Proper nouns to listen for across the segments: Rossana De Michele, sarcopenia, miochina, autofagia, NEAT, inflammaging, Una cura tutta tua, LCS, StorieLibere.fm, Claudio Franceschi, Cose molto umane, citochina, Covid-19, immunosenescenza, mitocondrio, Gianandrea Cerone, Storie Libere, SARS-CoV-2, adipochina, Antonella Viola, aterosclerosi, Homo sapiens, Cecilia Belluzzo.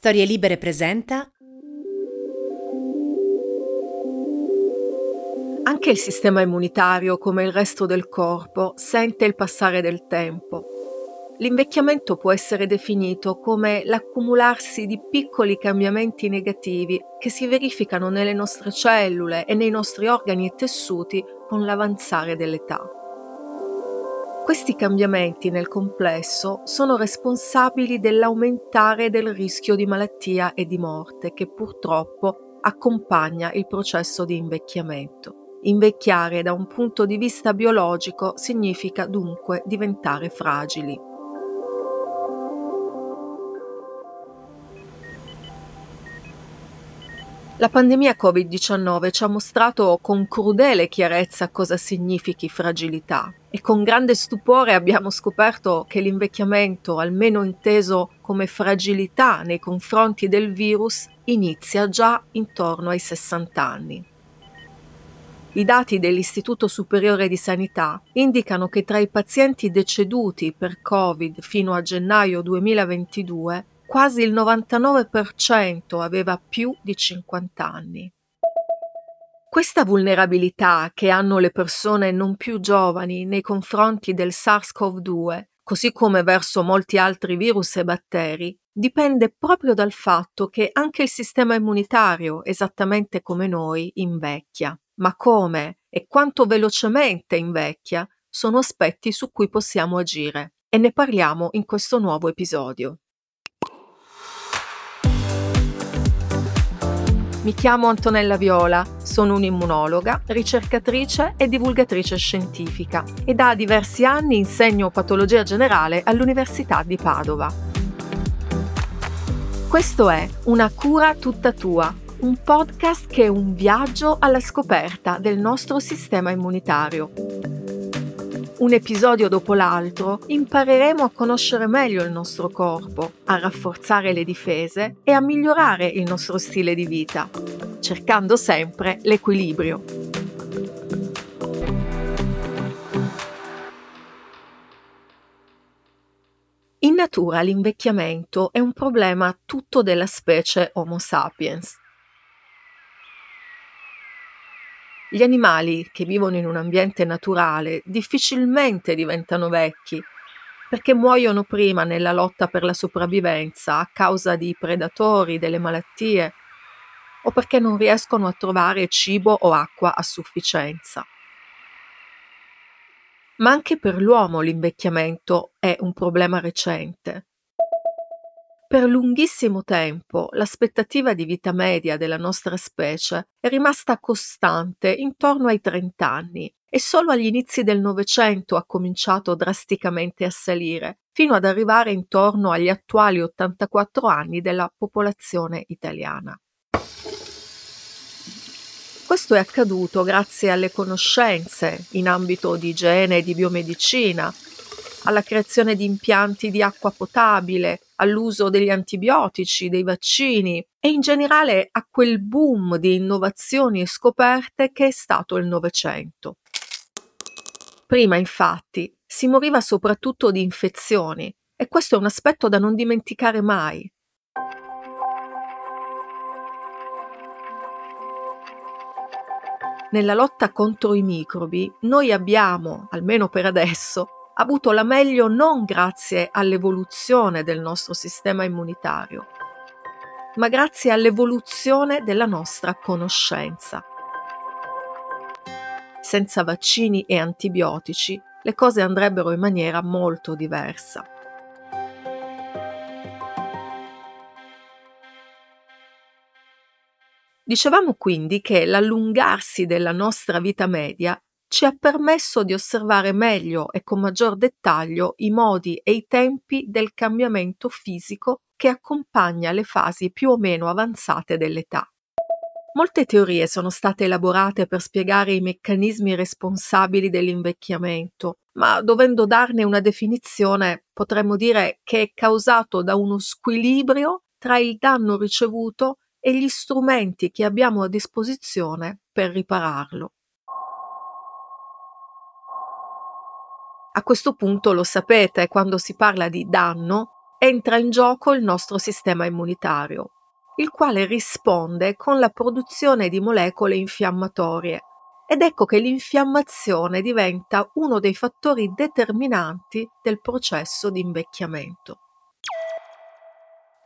Storie Libere presenta. Anche il sistema immunitario, come il resto del corpo, sente il passare del tempo. L'invecchiamento può essere definito come l'accumularsi di piccoli cambiamenti negativi che si verificano nelle nostre cellule e nei nostri organi e tessuti con l'avanzare dell'età. Questi cambiamenti nel complesso sono responsabili dell'aumentare del rischio di malattia e di morte che purtroppo accompagna il processo di invecchiamento. Invecchiare da un punto di vista biologico significa dunque diventare fragili. La pandemia Covid-19 ci ha mostrato con crudele chiarezza cosa significhi fragilità e con grande stupore abbiamo scoperto che l'invecchiamento, almeno inteso come fragilità nei confronti del virus, inizia già intorno ai 60 anni. I dati dell'Istituto Superiore di Sanità indicano che tra i pazienti deceduti per Covid fino a gennaio 2022 quasi il 99% aveva più di 50 anni. Questa vulnerabilità che hanno le persone non più giovani nei confronti del SARS-CoV-2, così come verso molti altri virus e batteri, dipende proprio dal fatto che anche il sistema immunitario, esattamente come noi, invecchia. Ma come e quanto velocemente invecchia sono aspetti su cui possiamo agire e ne parliamo in questo nuovo episodio. Mi chiamo Antonella Viola, sono un'immunologa, ricercatrice e divulgatrice scientifica e da diversi anni insegno patologia generale all'Università di Padova. Questo è Una cura tutta tua, un podcast che è un viaggio alla scoperta del nostro sistema immunitario. Un episodio dopo l'altro impareremo a conoscere meglio il nostro corpo, a rafforzare le difese e a migliorare il nostro stile di vita, cercando sempre l'equilibrio. In natura l'invecchiamento è un problema tutto della specie Homo sapiens. Gli animali che vivono in un ambiente naturale difficilmente diventano vecchi, perché muoiono prima nella lotta per la sopravvivenza a causa di predatori, delle malattie, o perché non riescono a trovare cibo o acqua a sufficienza. Ma anche per l'uomo l'invecchiamento è un problema recente. Per lunghissimo tempo l'aspettativa di vita media della nostra specie è rimasta costante intorno ai 30 anni e solo agli inizi del Novecento ha cominciato drasticamente a salire, fino ad arrivare intorno agli attuali 84 anni della popolazione italiana. Questo è accaduto grazie alle conoscenze in ambito di igiene e di biomedicina, alla creazione di impianti di acqua potabile, all'uso degli antibiotici, dei vaccini e in generale a quel boom di innovazioni e scoperte che è stato il Novecento. Prima, infatti, si moriva soprattutto di infezioni e questo è un aspetto da non dimenticare mai. Nella lotta contro i microbi noi abbiamo, almeno per adesso, ha avuto la meglio non grazie all'evoluzione del nostro sistema immunitario, ma grazie all'evoluzione della nostra conoscenza. Senza vaccini e antibiotici, le cose andrebbero in maniera molto diversa. Dicevamo quindi che l'allungarsi della nostra vita media ci ha permesso di osservare meglio e con maggior dettaglio i modi e i tempi del cambiamento fisico che accompagna le fasi più o meno avanzate dell'età. Molte teorie sono state elaborate per spiegare i meccanismi responsabili dell'invecchiamento, ma dovendo darne una definizione potremmo dire che è causato da uno squilibrio tra il danno ricevuto e gli strumenti che abbiamo a disposizione per ripararlo. A questo punto lo sapete, quando si parla di danno entra in gioco il nostro sistema immunitario, il quale risponde con la produzione di molecole infiammatorie. Ed ecco che l'infiammazione diventa uno dei fattori determinanti del processo di invecchiamento.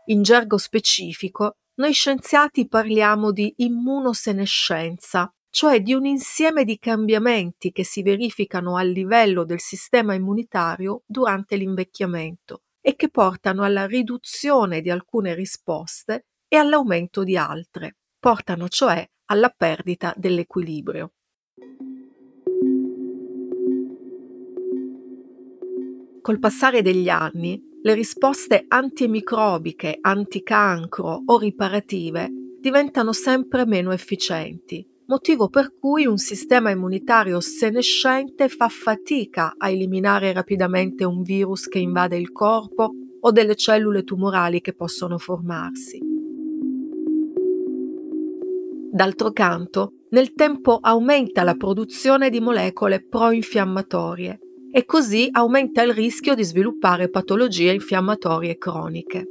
In gergo specifico, noi scienziati parliamo di immunosenescenza, cioè di un insieme di cambiamenti che si verificano a livello del sistema immunitario durante l'invecchiamento e che portano alla riduzione di alcune risposte e all'aumento di altre, portano cioè alla perdita dell'equilibrio. Col passare degli anni, le risposte antimicrobiche, anticancro o riparative diventano sempre meno efficienti, motivo per cui un sistema immunitario senescente fa fatica a eliminare rapidamente un virus che invade il corpo o delle cellule tumorali che possono formarsi. D'altro canto, nel tempo aumenta la produzione di molecole proinfiammatorie, e così aumenta il rischio di sviluppare patologie infiammatorie croniche.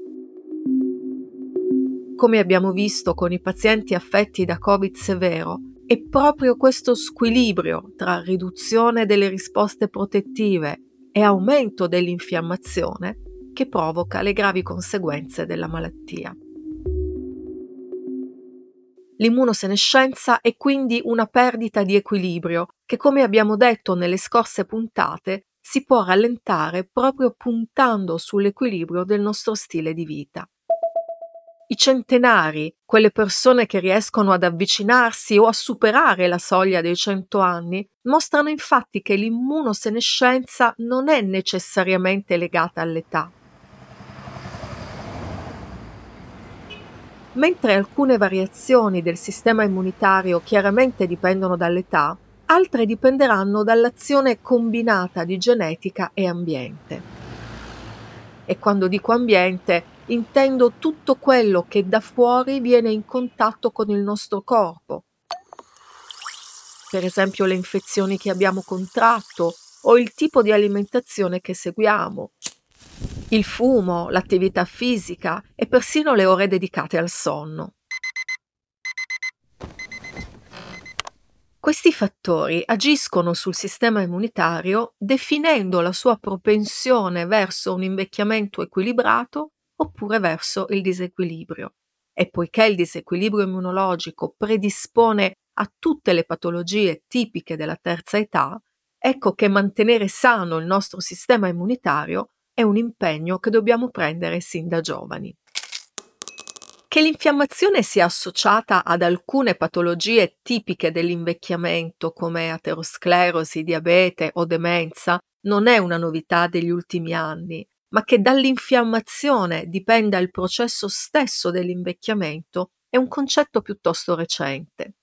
Come abbiamo visto con i pazienti affetti da Covid severo, è proprio questo squilibrio tra riduzione delle risposte protettive e aumento dell'infiammazione che provoca le gravi conseguenze della malattia. L'immunosenescenza è quindi una perdita di equilibrio che, come abbiamo detto nelle scorse puntate, si può rallentare proprio puntando sull'equilibrio del nostro stile di vita. I centenari, quelle persone che riescono ad avvicinarsi o a superare la soglia dei 100 anni, mostrano infatti che l'immunosenescenza non è necessariamente legata all'età. Mentre alcune variazioni del sistema immunitario chiaramente dipendono dall'età, altre dipenderanno dall'azione combinata di genetica e ambiente. E quando dico ambiente, intendo tutto quello che da fuori viene in contatto con il nostro corpo. Per esempio le infezioni che abbiamo contratto o il tipo di alimentazione che seguiamo. Il fumo, l'attività fisica e persino le ore dedicate al sonno. Questi fattori agiscono sul sistema immunitario definendo la sua propensione verso un invecchiamento equilibrato oppure verso il disequilibrio. E poiché il disequilibrio immunologico predispone a tutte le patologie tipiche della terza età, ecco che mantenere sano il nostro sistema immunitario è un impegno che dobbiamo prendere sin da giovani. Che l'infiammazione sia associata ad alcune patologie tipiche dell'invecchiamento come aterosclerosi, diabete o demenza non è una novità degli ultimi anni, ma che dall'infiammazione dipenda il processo stesso dell'invecchiamento è un concetto piuttosto recente.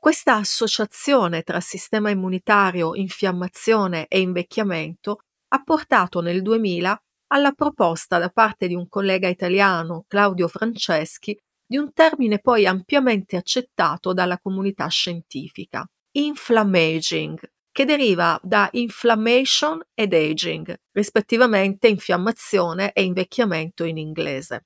Questa associazione tra sistema immunitario, infiammazione e invecchiamento ha portato nel 2000 alla proposta da parte di un collega italiano, Claudio Franceschi, di un termine poi ampiamente accettato dalla comunità scientifica, inflammaging, che deriva da inflammation ed aging, rispettivamente infiammazione e invecchiamento in inglese.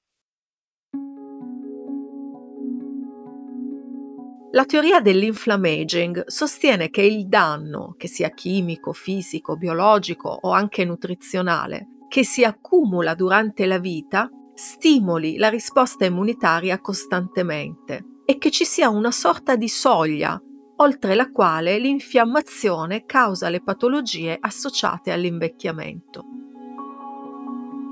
La teoria dell'inflammaging sostiene che il danno, che sia chimico, fisico, biologico o anche nutrizionale, che si accumula durante la vita, stimoli la risposta immunitaria costantemente e che ci sia una sorta di soglia, oltre la quale l'infiammazione causa le patologie associate all'invecchiamento.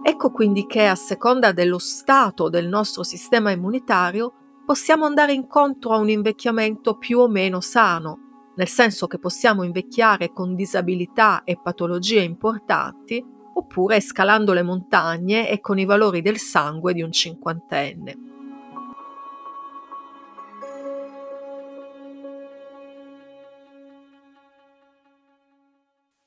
Ecco quindi che, a seconda dello stato del nostro sistema immunitario, possiamo andare incontro a un invecchiamento più o meno sano, nel senso che possiamo invecchiare con disabilità e patologie importanti, oppure scalando le montagne e con i valori del sangue di un 50enne.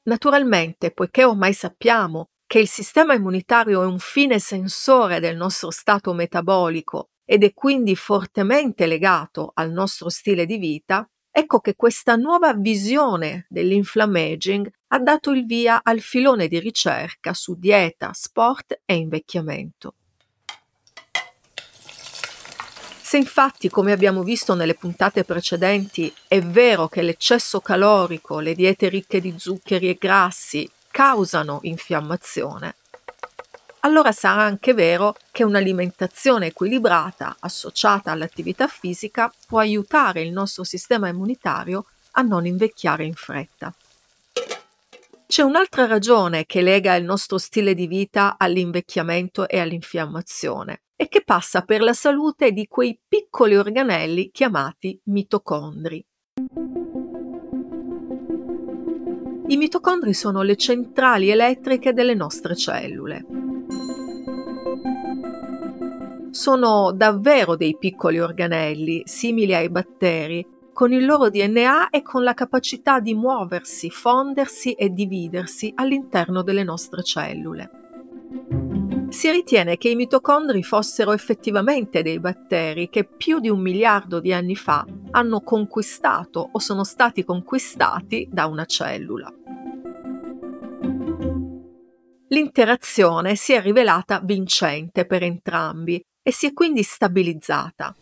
Naturalmente, poiché ormai sappiamo che il sistema immunitario è un fine sensore del nostro stato metabolico ed è quindi fortemente legato al nostro stile di vita, Ecco che questa nuova visione dell'inflammaging ha dato il via al filone di ricerca su dieta, sport e invecchiamento. Se infatti, come abbiamo visto nelle puntate precedenti, è vero che l'eccesso calorico, le diete ricche di zuccheri e grassi causano infiammazione, allora sarà anche vero che un'alimentazione equilibrata associata all'attività fisica può aiutare il nostro sistema immunitario a non invecchiare in fretta. C'è un'altra ragione che lega il nostro stile di vita all'invecchiamento e all'infiammazione e che passa per la salute di quei piccoli organelli chiamati mitocondri. I mitocondri sono le centrali elettriche delle nostre cellule. Sono davvero dei piccoli organelli, simili ai batteri, con il loro DNA e con la capacità di muoversi, fondersi e dividersi all'interno delle nostre cellule. Si ritiene che i mitocondri fossero effettivamente dei batteri che più di 1 miliardo di anni fa hanno conquistato o sono stati conquistati da una cellula. L'interazione si è rivelata vincente per entrambi e si è quindi stabilizzata.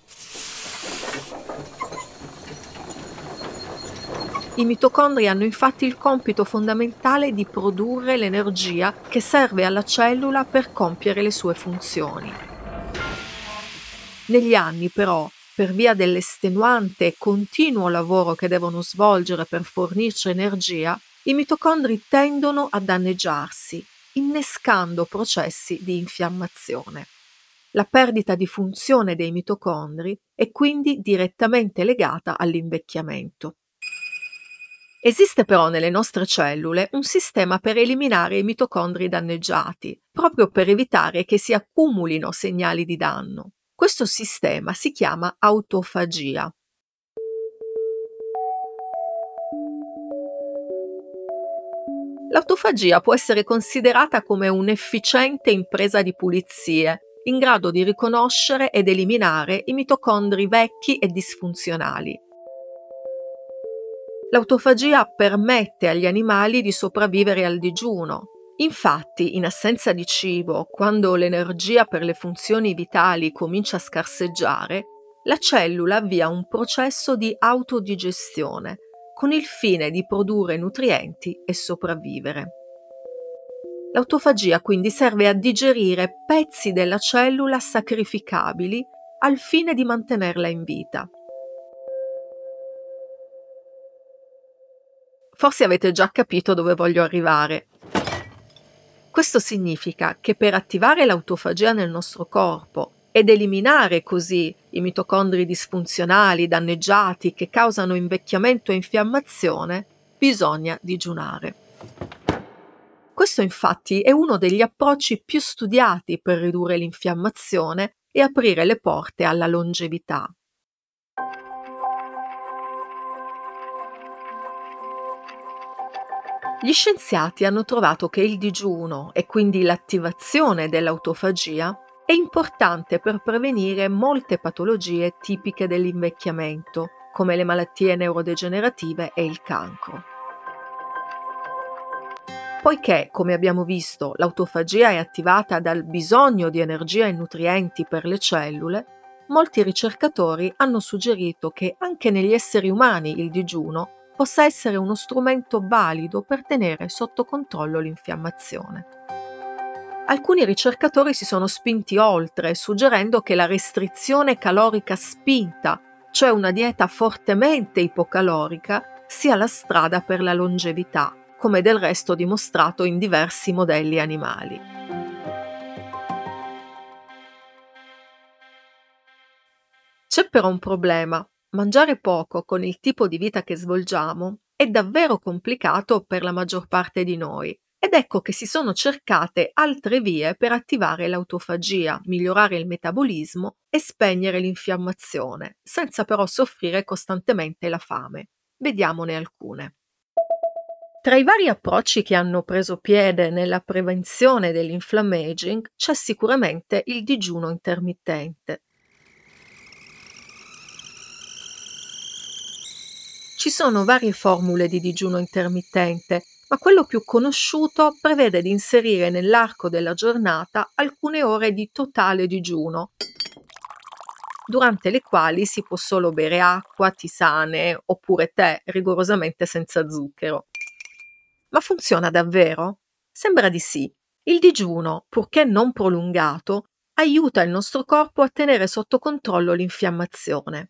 I mitocondri hanno infatti il compito fondamentale di produrre l'energia che serve alla cellula per compiere le sue funzioni. Negli anni, però, per via dell'estenuante e continuo lavoro che devono svolgere per fornirci energia, i mitocondri tendono a danneggiarsi, innescando processi di infiammazione. La perdita di funzione dei mitocondri è quindi direttamente legata all'invecchiamento. Esiste però nelle nostre cellule un sistema per eliminare i mitocondri danneggiati, proprio per evitare che si accumulino segnali di danno. Questo sistema si chiama autofagia. L'autofagia può essere considerata come un'efficiente impresa di pulizie, in grado di riconoscere ed eliminare i mitocondri vecchi e disfunzionali. L'autofagia permette agli animali di sopravvivere al digiuno. Infatti, in assenza di cibo, quando l'energia per le funzioni vitali comincia a scarseggiare, la cellula avvia un processo di autodigestione, con il fine di produrre nutrienti e sopravvivere. L'autofagia quindi serve a digerire pezzi della cellula sacrificabili al fine di mantenerla in vita. Forse avete già capito dove voglio arrivare. Questo significa che per attivare l'autofagia nel nostro corpo ed eliminare così i mitocondri disfunzionali, danneggiati, che causano invecchiamento e infiammazione, bisogna digiunare. Questo infatti è uno degli approcci più studiati per ridurre l'infiammazione e aprire le porte alla longevità. Gli scienziati hanno trovato che il digiuno e quindi l'attivazione dell'autofagia è importante per prevenire molte patologie tipiche dell'invecchiamento, come le malattie neurodegenerative e il cancro. Poiché, come abbiamo visto, l'autofagia è attivata dal bisogno di energia e nutrienti per le cellule, molti ricercatori hanno suggerito che anche negli esseri umani il digiuno possa essere uno strumento valido per tenere sotto controllo l'infiammazione. Alcuni ricercatori si sono spinti oltre, suggerendo che la restrizione calorica spinta, cioè una dieta fortemente ipocalorica, sia la strada per la longevità, come del resto dimostrato in diversi modelli animali. C'è però un problema. Mangiare poco con il tipo di vita che svolgiamo è davvero complicato per la maggior parte di noi ed ecco che si sono cercate altre vie per attivare l'autofagia, migliorare il metabolismo e spegnere l'infiammazione, senza però soffrire costantemente la fame. Vediamone alcune. Tra i vari approcci che hanno preso piede nella prevenzione dell'inflammaging c'è sicuramente il digiuno intermittente. Ci sono varie formule di digiuno intermittente, ma quello più conosciuto prevede di inserire nell'arco della giornata alcune ore di totale digiuno, durante le quali si può solo bere acqua, tisane oppure tè, rigorosamente senza zucchero. Ma funziona davvero? Sembra di sì. Il digiuno, purché non prolungato, aiuta il nostro corpo a tenere sotto controllo l'infiammazione.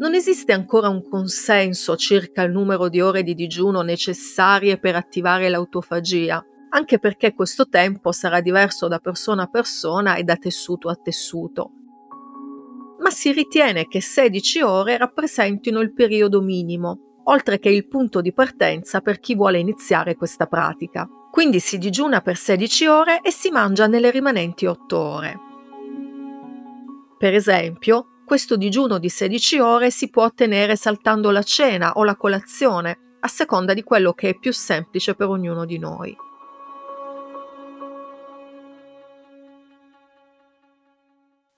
Non esiste ancora un consenso circa il numero di ore di digiuno necessarie per attivare l'autofagia, anche perché questo tempo sarà diverso da persona a persona e da tessuto a tessuto. Ma si ritiene che 16 ore rappresentino il periodo minimo, oltre che il punto di partenza per chi vuole iniziare questa pratica. Quindi si digiuna per 16 ore e si mangia nelle rimanenti 8 ore. Per esempio, questo digiuno di 16 ore si può ottenere saltando la cena o la colazione, a seconda di quello che è più semplice per ognuno di noi.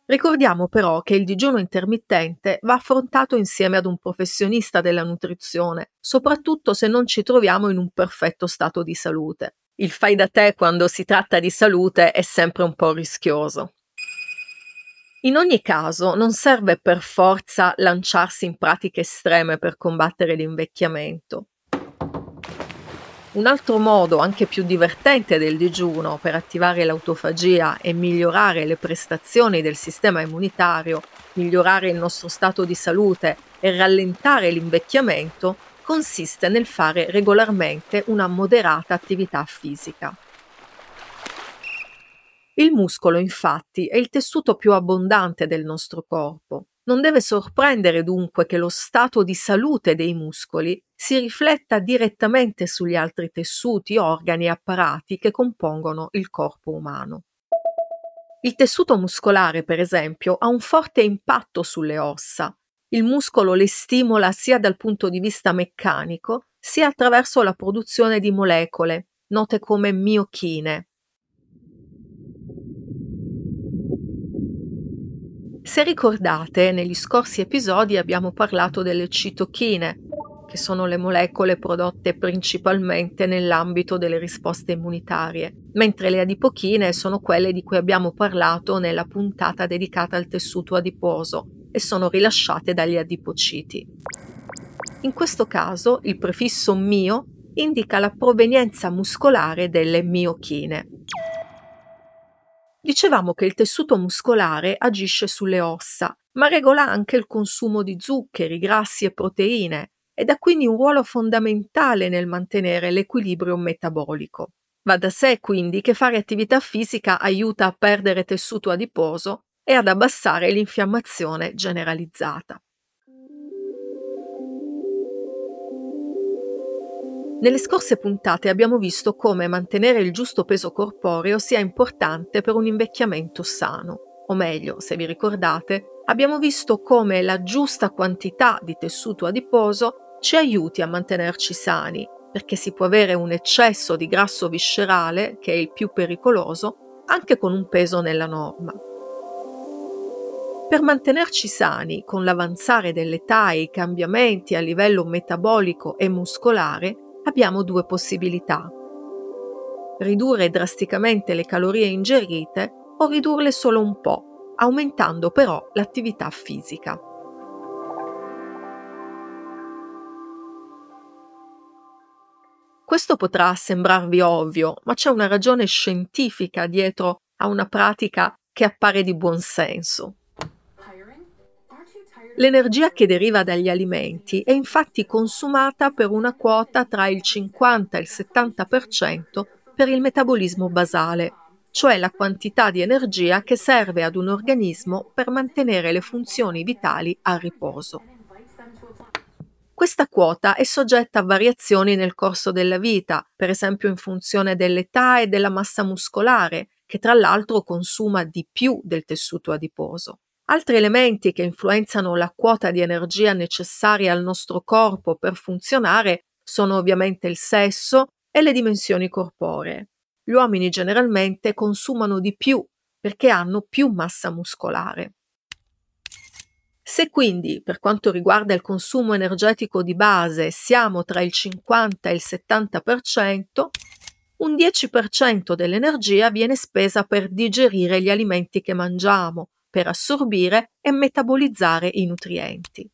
Ricordiamo però che il digiuno intermittente va affrontato insieme ad un professionista della nutrizione, soprattutto se non ci troviamo in un perfetto stato di salute. Il fai da te quando si tratta di salute è sempre un po' rischioso. In ogni caso, non serve per forza lanciarsi in pratiche estreme per combattere l'invecchiamento. Un altro modo, anche più divertente del digiuno, per attivare l'autofagia e migliorare le prestazioni del sistema immunitario, migliorare il nostro stato di salute e rallentare l'invecchiamento, consiste nel fare regolarmente una moderata attività fisica. Il muscolo, infatti, è il tessuto più abbondante del nostro corpo. Non deve sorprendere dunque che lo stato di salute dei muscoli si rifletta direttamente sugli altri tessuti, organi e apparati che compongono il corpo umano. Il tessuto muscolare, per esempio, ha un forte impatto sulle ossa. Il muscolo le stimola sia dal punto di vista meccanico, sia attraverso la produzione di molecole, note come miochine. Se ricordate, negli scorsi episodi abbiamo parlato delle citochine, che sono le molecole prodotte principalmente nell'ambito delle risposte immunitarie, mentre le adipochine sono quelle di cui abbiamo parlato nella puntata dedicata al tessuto adiposo e sono rilasciate dagli adipociti. In questo caso il prefisso mio indica la provenienza muscolare delle miochine. Dicevamo che il tessuto muscolare agisce sulle ossa, ma regola anche il consumo di zuccheri, grassi e proteine ed ha quindi un ruolo fondamentale nel mantenere l'equilibrio metabolico. Va da sé quindi che fare attività fisica aiuta a perdere tessuto adiposo e ad abbassare l'infiammazione generalizzata. Nelle scorse puntate abbiamo visto come mantenere il giusto peso corporeo sia importante per un invecchiamento sano. O meglio, se vi ricordate, abbiamo visto come la giusta quantità di tessuto adiposo ci aiuti a mantenerci sani, perché si può avere un eccesso di grasso viscerale, che è il più pericoloso, anche con un peso nella norma. Per mantenerci sani, con l'avanzare dell'età e i cambiamenti a livello metabolico e muscolare, abbiamo due possibilità: ridurre drasticamente le calorie ingerite o ridurle solo un po', aumentando però l'attività fisica. Questo potrà sembrarvi ovvio, ma c'è una ragione scientifica dietro a una pratica che appare di buon senso. L'energia che deriva dagli alimenti è infatti consumata per una quota tra il 50 e il 70% per il metabolismo basale, cioè la quantità di energia che serve ad un organismo per mantenere le funzioni vitali a riposo. Questa quota è soggetta a variazioni nel corso della vita, per esempio in funzione dell'età e della massa muscolare, che tra l'altro consuma di più del tessuto adiposo. Altri elementi che influenzano la quota di energia necessaria al nostro corpo per funzionare sono ovviamente il sesso e le dimensioni corporee. Gli uomini generalmente consumano di più perché hanno più massa muscolare. Se quindi, per quanto riguarda il consumo energetico di base, siamo tra il 50 e il 70%, un 10% dell'energia viene spesa per digerire gli alimenti che mangiamo, per assorbire e metabolizzare i nutrienti.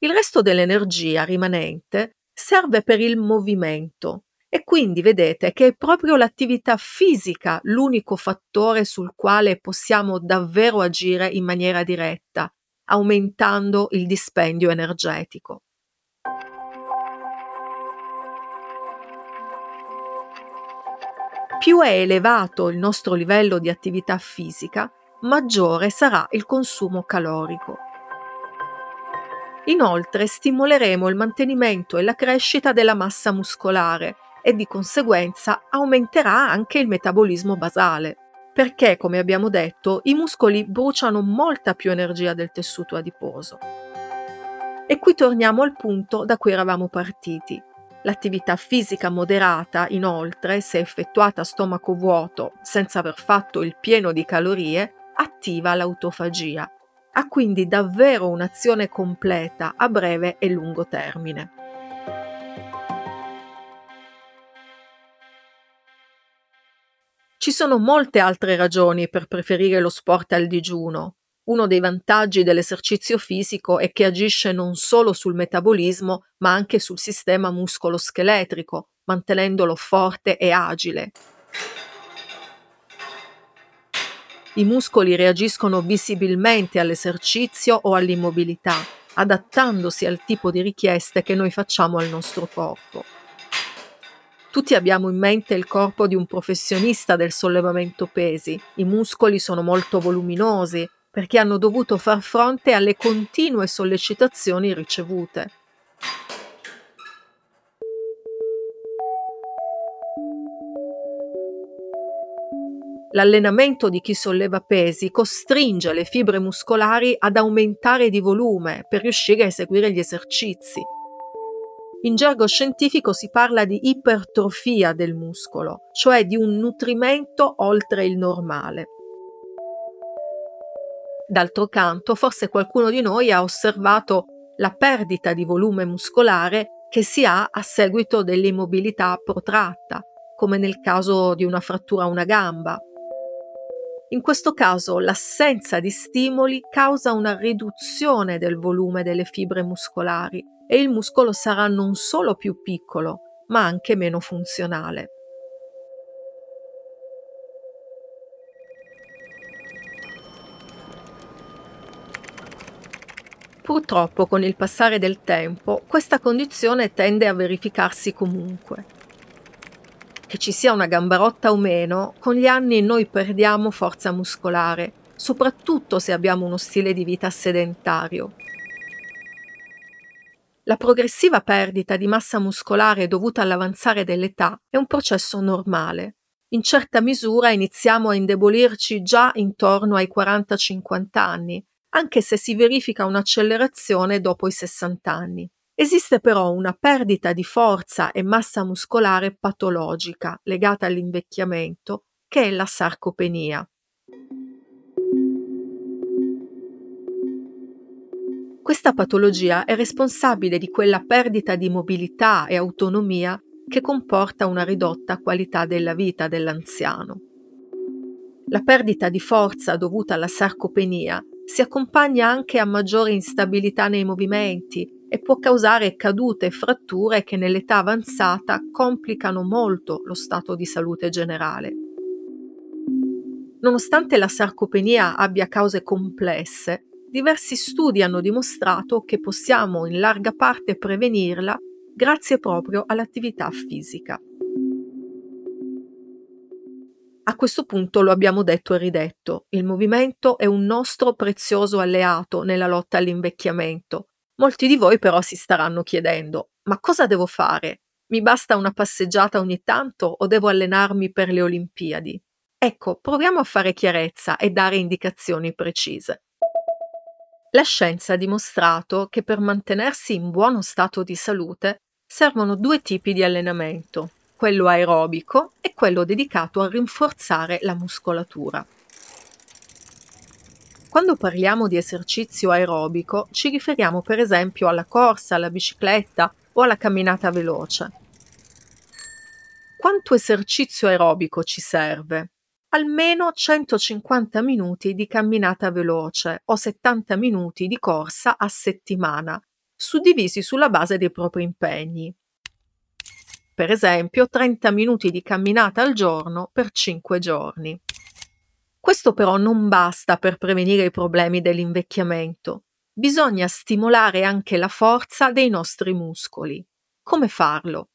Il resto dell'energia rimanente serve per il movimento e quindi vedete che è proprio l'attività fisica l'unico fattore sul quale possiamo davvero agire in maniera diretta, aumentando il dispendio energetico. Più è elevato il nostro livello di attività fisica, maggiore sarà il consumo calorico. Inoltre stimoleremo il mantenimento e la crescita della massa muscolare e di conseguenza aumenterà anche il metabolismo basale, perché, come abbiamo detto, i muscoli bruciano molta più energia del tessuto adiposo. E qui torniamo al punto da cui eravamo partiti. L'attività fisica moderata, inoltre, se effettuata a stomaco vuoto, senza aver fatto il pieno di calorie, attiva l'autofagia. Ha quindi davvero un'azione completa a breve e lungo termine. Ci sono molte altre ragioni per preferire lo sport al digiuno. Uno dei vantaggi dell'esercizio fisico è che agisce non solo sul metabolismo, ma anche sul sistema muscoloscheletrico, mantenendolo forte e agile. I muscoli reagiscono visibilmente all'esercizio o all'immobilità, adattandosi al tipo di richieste che noi facciamo al nostro corpo. Tutti abbiamo in mente il corpo di un professionista del sollevamento pesi. I muscoli sono molto voluminosi, perché hanno dovuto far fronte alle continue sollecitazioni ricevute. L'allenamento di chi solleva pesi costringe le fibre muscolari ad aumentare di volume per riuscire a eseguire gli esercizi. In gergo scientifico si parla di ipertrofia del muscolo, cioè di un nutrimento oltre il normale. D'altro canto, forse qualcuno di noi ha osservato la perdita di volume muscolare che si ha a seguito dell'immobilità protratta, come nel caso di una frattura a una gamba. In questo caso, l'assenza di stimoli causa una riduzione del volume delle fibre muscolari e il muscolo sarà non solo più piccolo, ma anche meno funzionale. Purtroppo, con il passare del tempo, questa condizione tende a verificarsi comunque. Che ci sia una gamba rotta o meno, con gli anni noi perdiamo forza muscolare, soprattutto se abbiamo uno stile di vita sedentario. La progressiva perdita di massa muscolare dovuta all'avanzare dell'età è un processo normale. In certa misura iniziamo a indebolirci già intorno ai 40-50 anni, anche se si verifica un'accelerazione dopo i 60 anni. Esiste però una perdita di forza e massa muscolare patologica legata all'invecchiamento, che è la sarcopenia. Questa patologia è responsabile di quella perdita di mobilità e autonomia che comporta una ridotta qualità della vita dell'anziano. La perdita di forza dovuta alla sarcopenia si accompagna anche a maggiore instabilità nei movimenti e può causare cadute e fratture che nell'età avanzata complicano molto lo stato di salute generale. Nonostante la sarcopenia abbia cause complesse, diversi studi hanno dimostrato che possiamo in larga parte prevenirla grazie proprio all'attività fisica. A questo punto lo abbiamo detto e ridetto, il movimento è un nostro prezioso alleato nella lotta all'invecchiamento. Molti di voi però si staranno chiedendo: ma cosa devo fare? Mi basta una passeggiata ogni tanto o devo allenarmi per le Olimpiadi? Ecco, proviamo a fare chiarezza e dare indicazioni precise. La scienza ha dimostrato che per mantenersi in buono stato di salute servono due tipi di allenamento. Quello aerobico e quello dedicato a rinforzare la muscolatura. Quando parliamo di esercizio aerobico ci riferiamo per esempio alla corsa, alla bicicletta o alla camminata veloce. Quanto esercizio aerobico ci serve? Almeno 150 minuti di camminata veloce o 70 minuti di corsa a settimana, suddivisi sulla base dei propri impegni. Per esempio 30 minuti di camminata al giorno per 5 giorni. Questo però non basta per prevenire i problemi dell'invecchiamento. Bisogna stimolare anche la forza dei nostri muscoli. Come farlo?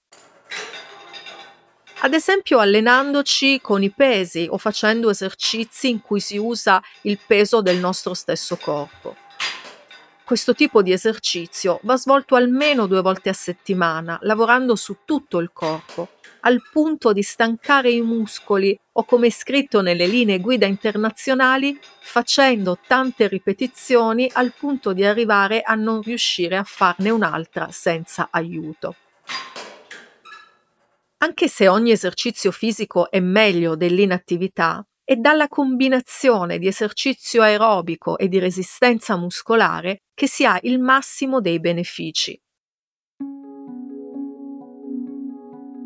Ad esempio allenandoci con i pesi o facendo esercizi in cui si usa il peso del nostro stesso corpo. Questo tipo di esercizio va svolto almeno 2 volte a settimana, lavorando su tutto il corpo, al punto di stancare i muscoli o, come scritto nelle linee guida internazionali, facendo tante ripetizioni al punto di arrivare a non riuscire a farne un'altra senza aiuto. Anche se ogni esercizio fisico è meglio dell'inattività, è dalla combinazione di esercizio aerobico e di resistenza muscolare che si ha il massimo dei benefici.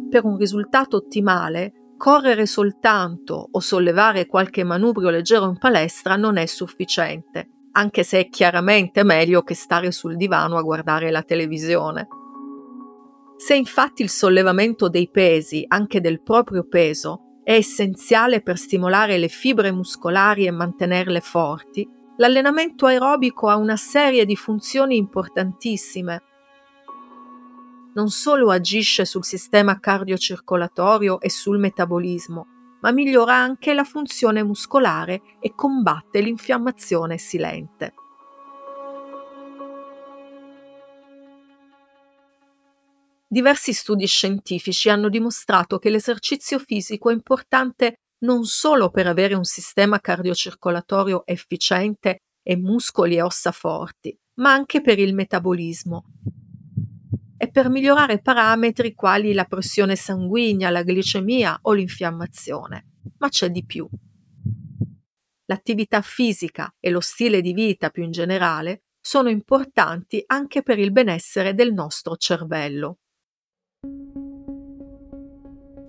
Per un risultato ottimale, correre soltanto o sollevare qualche manubrio leggero in palestra non è sufficiente, anche se è chiaramente meglio che stare sul divano a guardare la televisione. Se infatti il sollevamento dei pesi, anche del proprio peso, è essenziale per stimolare le fibre muscolari e mantenerle forti, l'allenamento aerobico ha una serie di funzioni importantissime. Non solo agisce sul sistema cardiocircolatorio e sul metabolismo, ma migliora anche la funzione muscolare e combatte l'infiammazione silente. Diversi studi scientifici hanno dimostrato che l'esercizio fisico è importante non solo per avere un sistema cardiocircolatorio efficiente e muscoli e ossa forti, ma anche per il metabolismo, e per migliorare parametri quali la pressione sanguigna, la glicemia o l'infiammazione. Ma c'è di più. L'attività fisica e lo stile di vita più in generale sono importanti anche per il benessere del nostro cervello.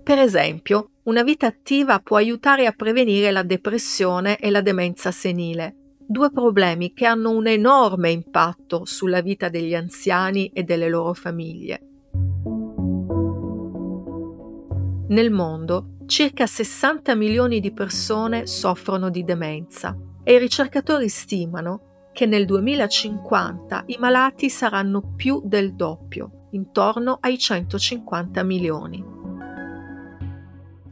Per esempio, una vita attiva può aiutare a prevenire la depressione e la demenza senile, 2 problemi che hanno un enorme impatto sulla vita degli anziani e delle loro famiglie. Nel mondo, circa 60 milioni di persone soffrono di demenza e i ricercatori stimano che nel 2050 i malati saranno più del doppio, intorno ai 150 milioni.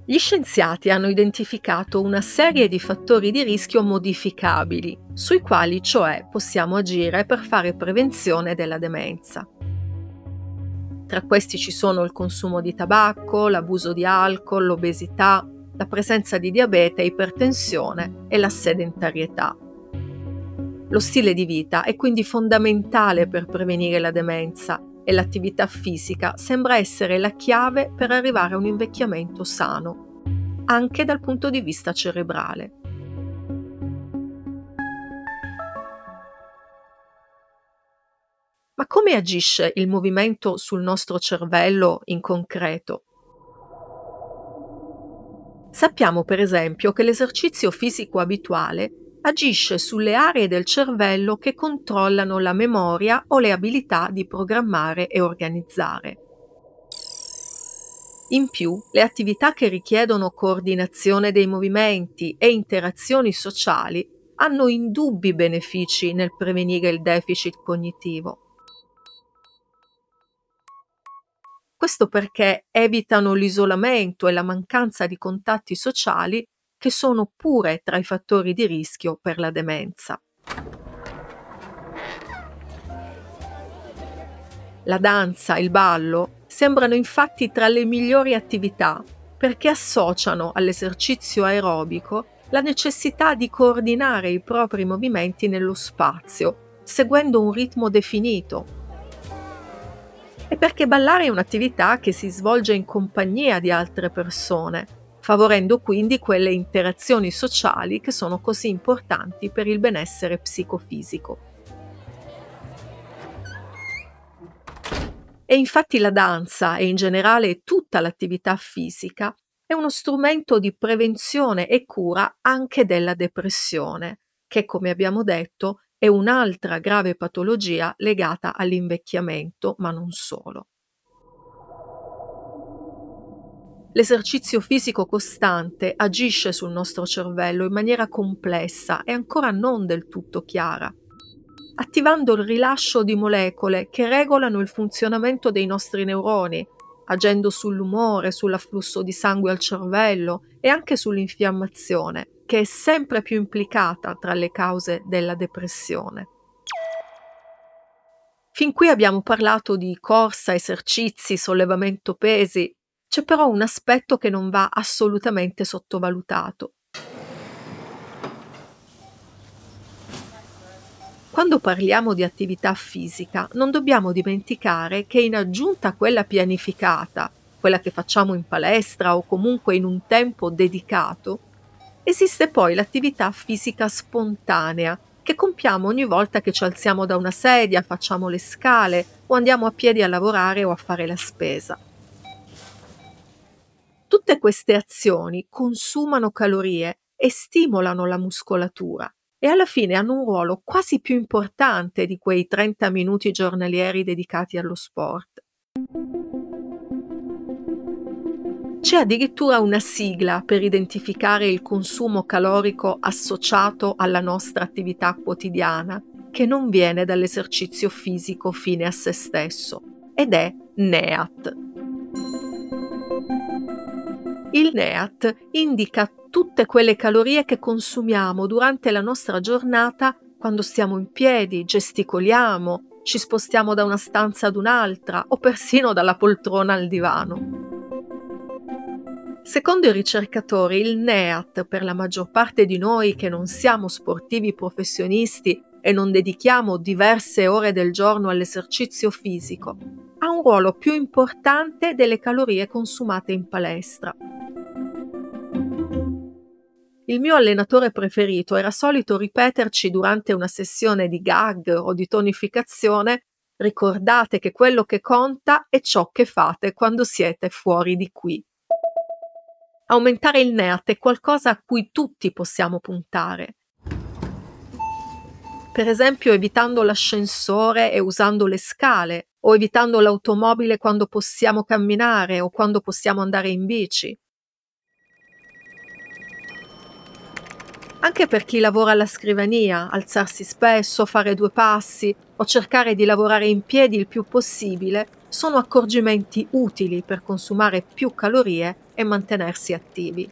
Gli scienziati hanno identificato una serie di fattori di rischio modificabili, sui quali cioè possiamo agire per fare prevenzione della demenza. Tra questi ci sono il consumo di tabacco, l'abuso di alcol, l'obesità, la presenza di diabete, ipertensione e la sedentarietà. Lo stile di vita è quindi fondamentale per prevenire la demenza e l'attività fisica sembra essere la chiave per arrivare a un invecchiamento sano, anche dal punto di vista cerebrale. Ma come agisce il movimento sul nostro cervello in concreto? Sappiamo per esempio che l'esercizio fisico abituale agisce sulle aree del cervello che controllano la memoria o le abilità di programmare e organizzare. In più, le attività che richiedono coordinazione dei movimenti e interazioni sociali hanno indubbi benefici nel prevenire il deficit cognitivo. Questo perché evitano l'isolamento e la mancanza di contatti sociali, che sono pure tra i fattori di rischio per la demenza. La danza e il ballo sembrano infatti tra le migliori attività perché associano all'esercizio aerobico la necessità di coordinare i propri movimenti nello spazio, seguendo un ritmo definito. E perché ballare è un'attività che si svolge in compagnia di altre persone, favorendo quindi quelle interazioni sociali che sono così importanti per il benessere psicofisico. E infatti la danza e in generale tutta l'attività fisica è uno strumento di prevenzione e cura anche della depressione, che come abbiamo detto è un'altra grave patologia legata all'invecchiamento, ma non solo. L'esercizio fisico costante agisce sul nostro cervello in maniera complessa e ancora non del tutto chiara, attivando il rilascio di molecole che regolano il funzionamento dei nostri neuroni, agendo sull'umore, sull'afflusso di sangue al cervello e anche sull'infiammazione, che è sempre più implicata tra le cause della depressione. Fin qui abbiamo parlato di corsa, esercizi, sollevamento pesi. C'è però un aspetto che non va assolutamente sottovalutato. Quando parliamo di attività fisica, non dobbiamo dimenticare che in aggiunta a quella pianificata, quella che facciamo in palestra o comunque in un tempo dedicato, esiste poi l'attività fisica spontanea che compiamo ogni volta che ci alziamo da una sedia, facciamo le scale o andiamo a piedi a lavorare o a fare la spesa. Tutte queste azioni consumano calorie e stimolano la muscolatura. E alla fine hanno un ruolo quasi più importante di quei 30 minuti giornalieri dedicati allo sport. C'è addirittura una sigla per identificare il consumo calorico associato alla nostra attività quotidiana, che non viene dall'esercizio fisico fine a se stesso, ed è NEAT. Il NEAT indica tutte quelle calorie che consumiamo durante la nostra giornata quando stiamo in piedi, gesticoliamo, ci spostiamo da una stanza ad un'altra o persino dalla poltrona al divano. Secondo i ricercatori, il NEAT, per la maggior parte di noi che non siamo sportivi professionisti e non dedichiamo diverse ore del giorno all'esercizio fisico, ha un ruolo più importante delle calorie consumate in palestra. Il mio allenatore preferito era solito ripeterci durante una sessione di gag o di tonificazione: ricordate che quello che conta è ciò che fate quando siete fuori di qui. Aumentare il NEAT è qualcosa a cui tutti possiamo puntare. Per esempio evitando l'ascensore e usando le scale, o evitando l'automobile quando possiamo camminare o quando possiamo andare in bici. Anche per chi lavora alla scrivania, alzarsi spesso, fare due passi o cercare di lavorare in piedi il più possibile sono accorgimenti utili per consumare più calorie e mantenersi attivi.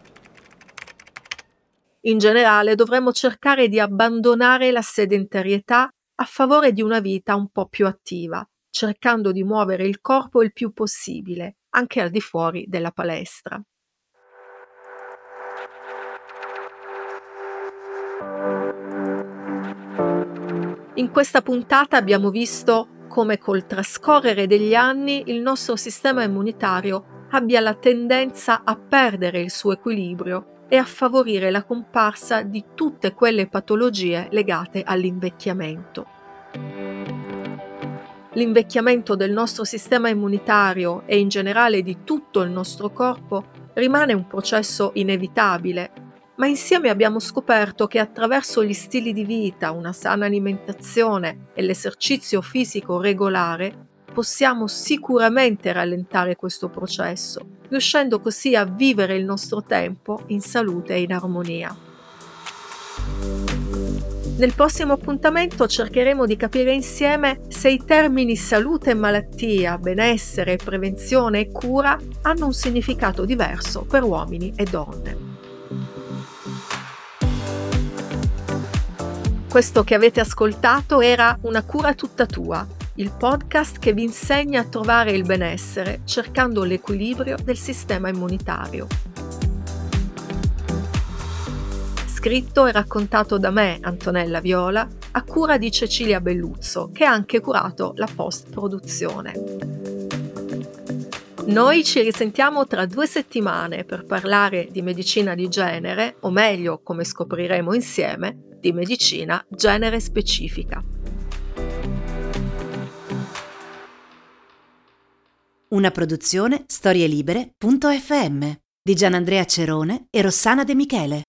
In generale dovremmo cercare di abbandonare la sedentarietà a favore di una vita un po' più attiva, cercando di muovere il corpo il più possibile, anche al di fuori della palestra. In questa puntata abbiamo visto come col trascorrere degli anni il nostro sistema immunitario abbia la tendenza a perdere il suo equilibrio e a favorire la comparsa di tutte quelle patologie legate all'invecchiamento. L'invecchiamento del nostro sistema immunitario e in generale di tutto il nostro corpo rimane un processo inevitabile, ma insieme abbiamo scoperto che attraverso gli stili di vita, una sana alimentazione e l'esercizio fisico regolare possiamo sicuramente rallentare questo processo, riuscendo così a vivere il nostro tempo in salute e in armonia. Nel prossimo appuntamento cercheremo di capire insieme se i termini salute e malattia, benessere, prevenzione e cura hanno un significato diverso per uomini e donne. Questo che avete ascoltato era Una cura tutta tua, il podcast che vi insegna a trovare il benessere cercando l'equilibrio del sistema immunitario. Scritto e raccontato da me, Antonella Viola, a cura di Cecilia Belluzzo, che ha anche curato la post-produzione. Noi ci risentiamo tra 2 settimane per parlare di medicina di genere, o meglio, come scopriremo insieme, di medicina genere specifica. Una produzione StorieLibere.fm di Gianandrea Cerone e Rossana De Michele.